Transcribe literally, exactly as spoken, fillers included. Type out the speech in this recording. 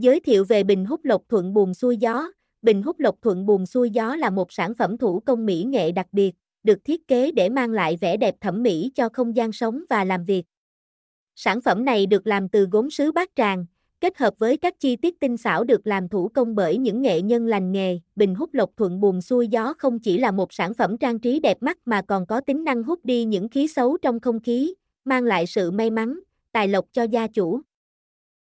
Giới thiệu về bình hút lộc thuận buồm xuôi gió. Bình hút lộc thuận buồm xuôi gió là một sản phẩm thủ công mỹ nghệ đặc biệt, được thiết kế để mang lại vẻ đẹp thẩm mỹ cho không gian sống và làm việc. Sản phẩm này được làm từ gốm sứ Bát Tràng, kết hợp với các chi tiết tinh xảo được làm thủ công bởi những nghệ nhân lành nghề. Bình hút lộc thuận buồm xuôi gió không chỉ là một sản phẩm trang trí đẹp mắt mà còn có tính năng hút đi những khí xấu trong không khí, mang lại sự may mắn, tài lộc cho gia chủ.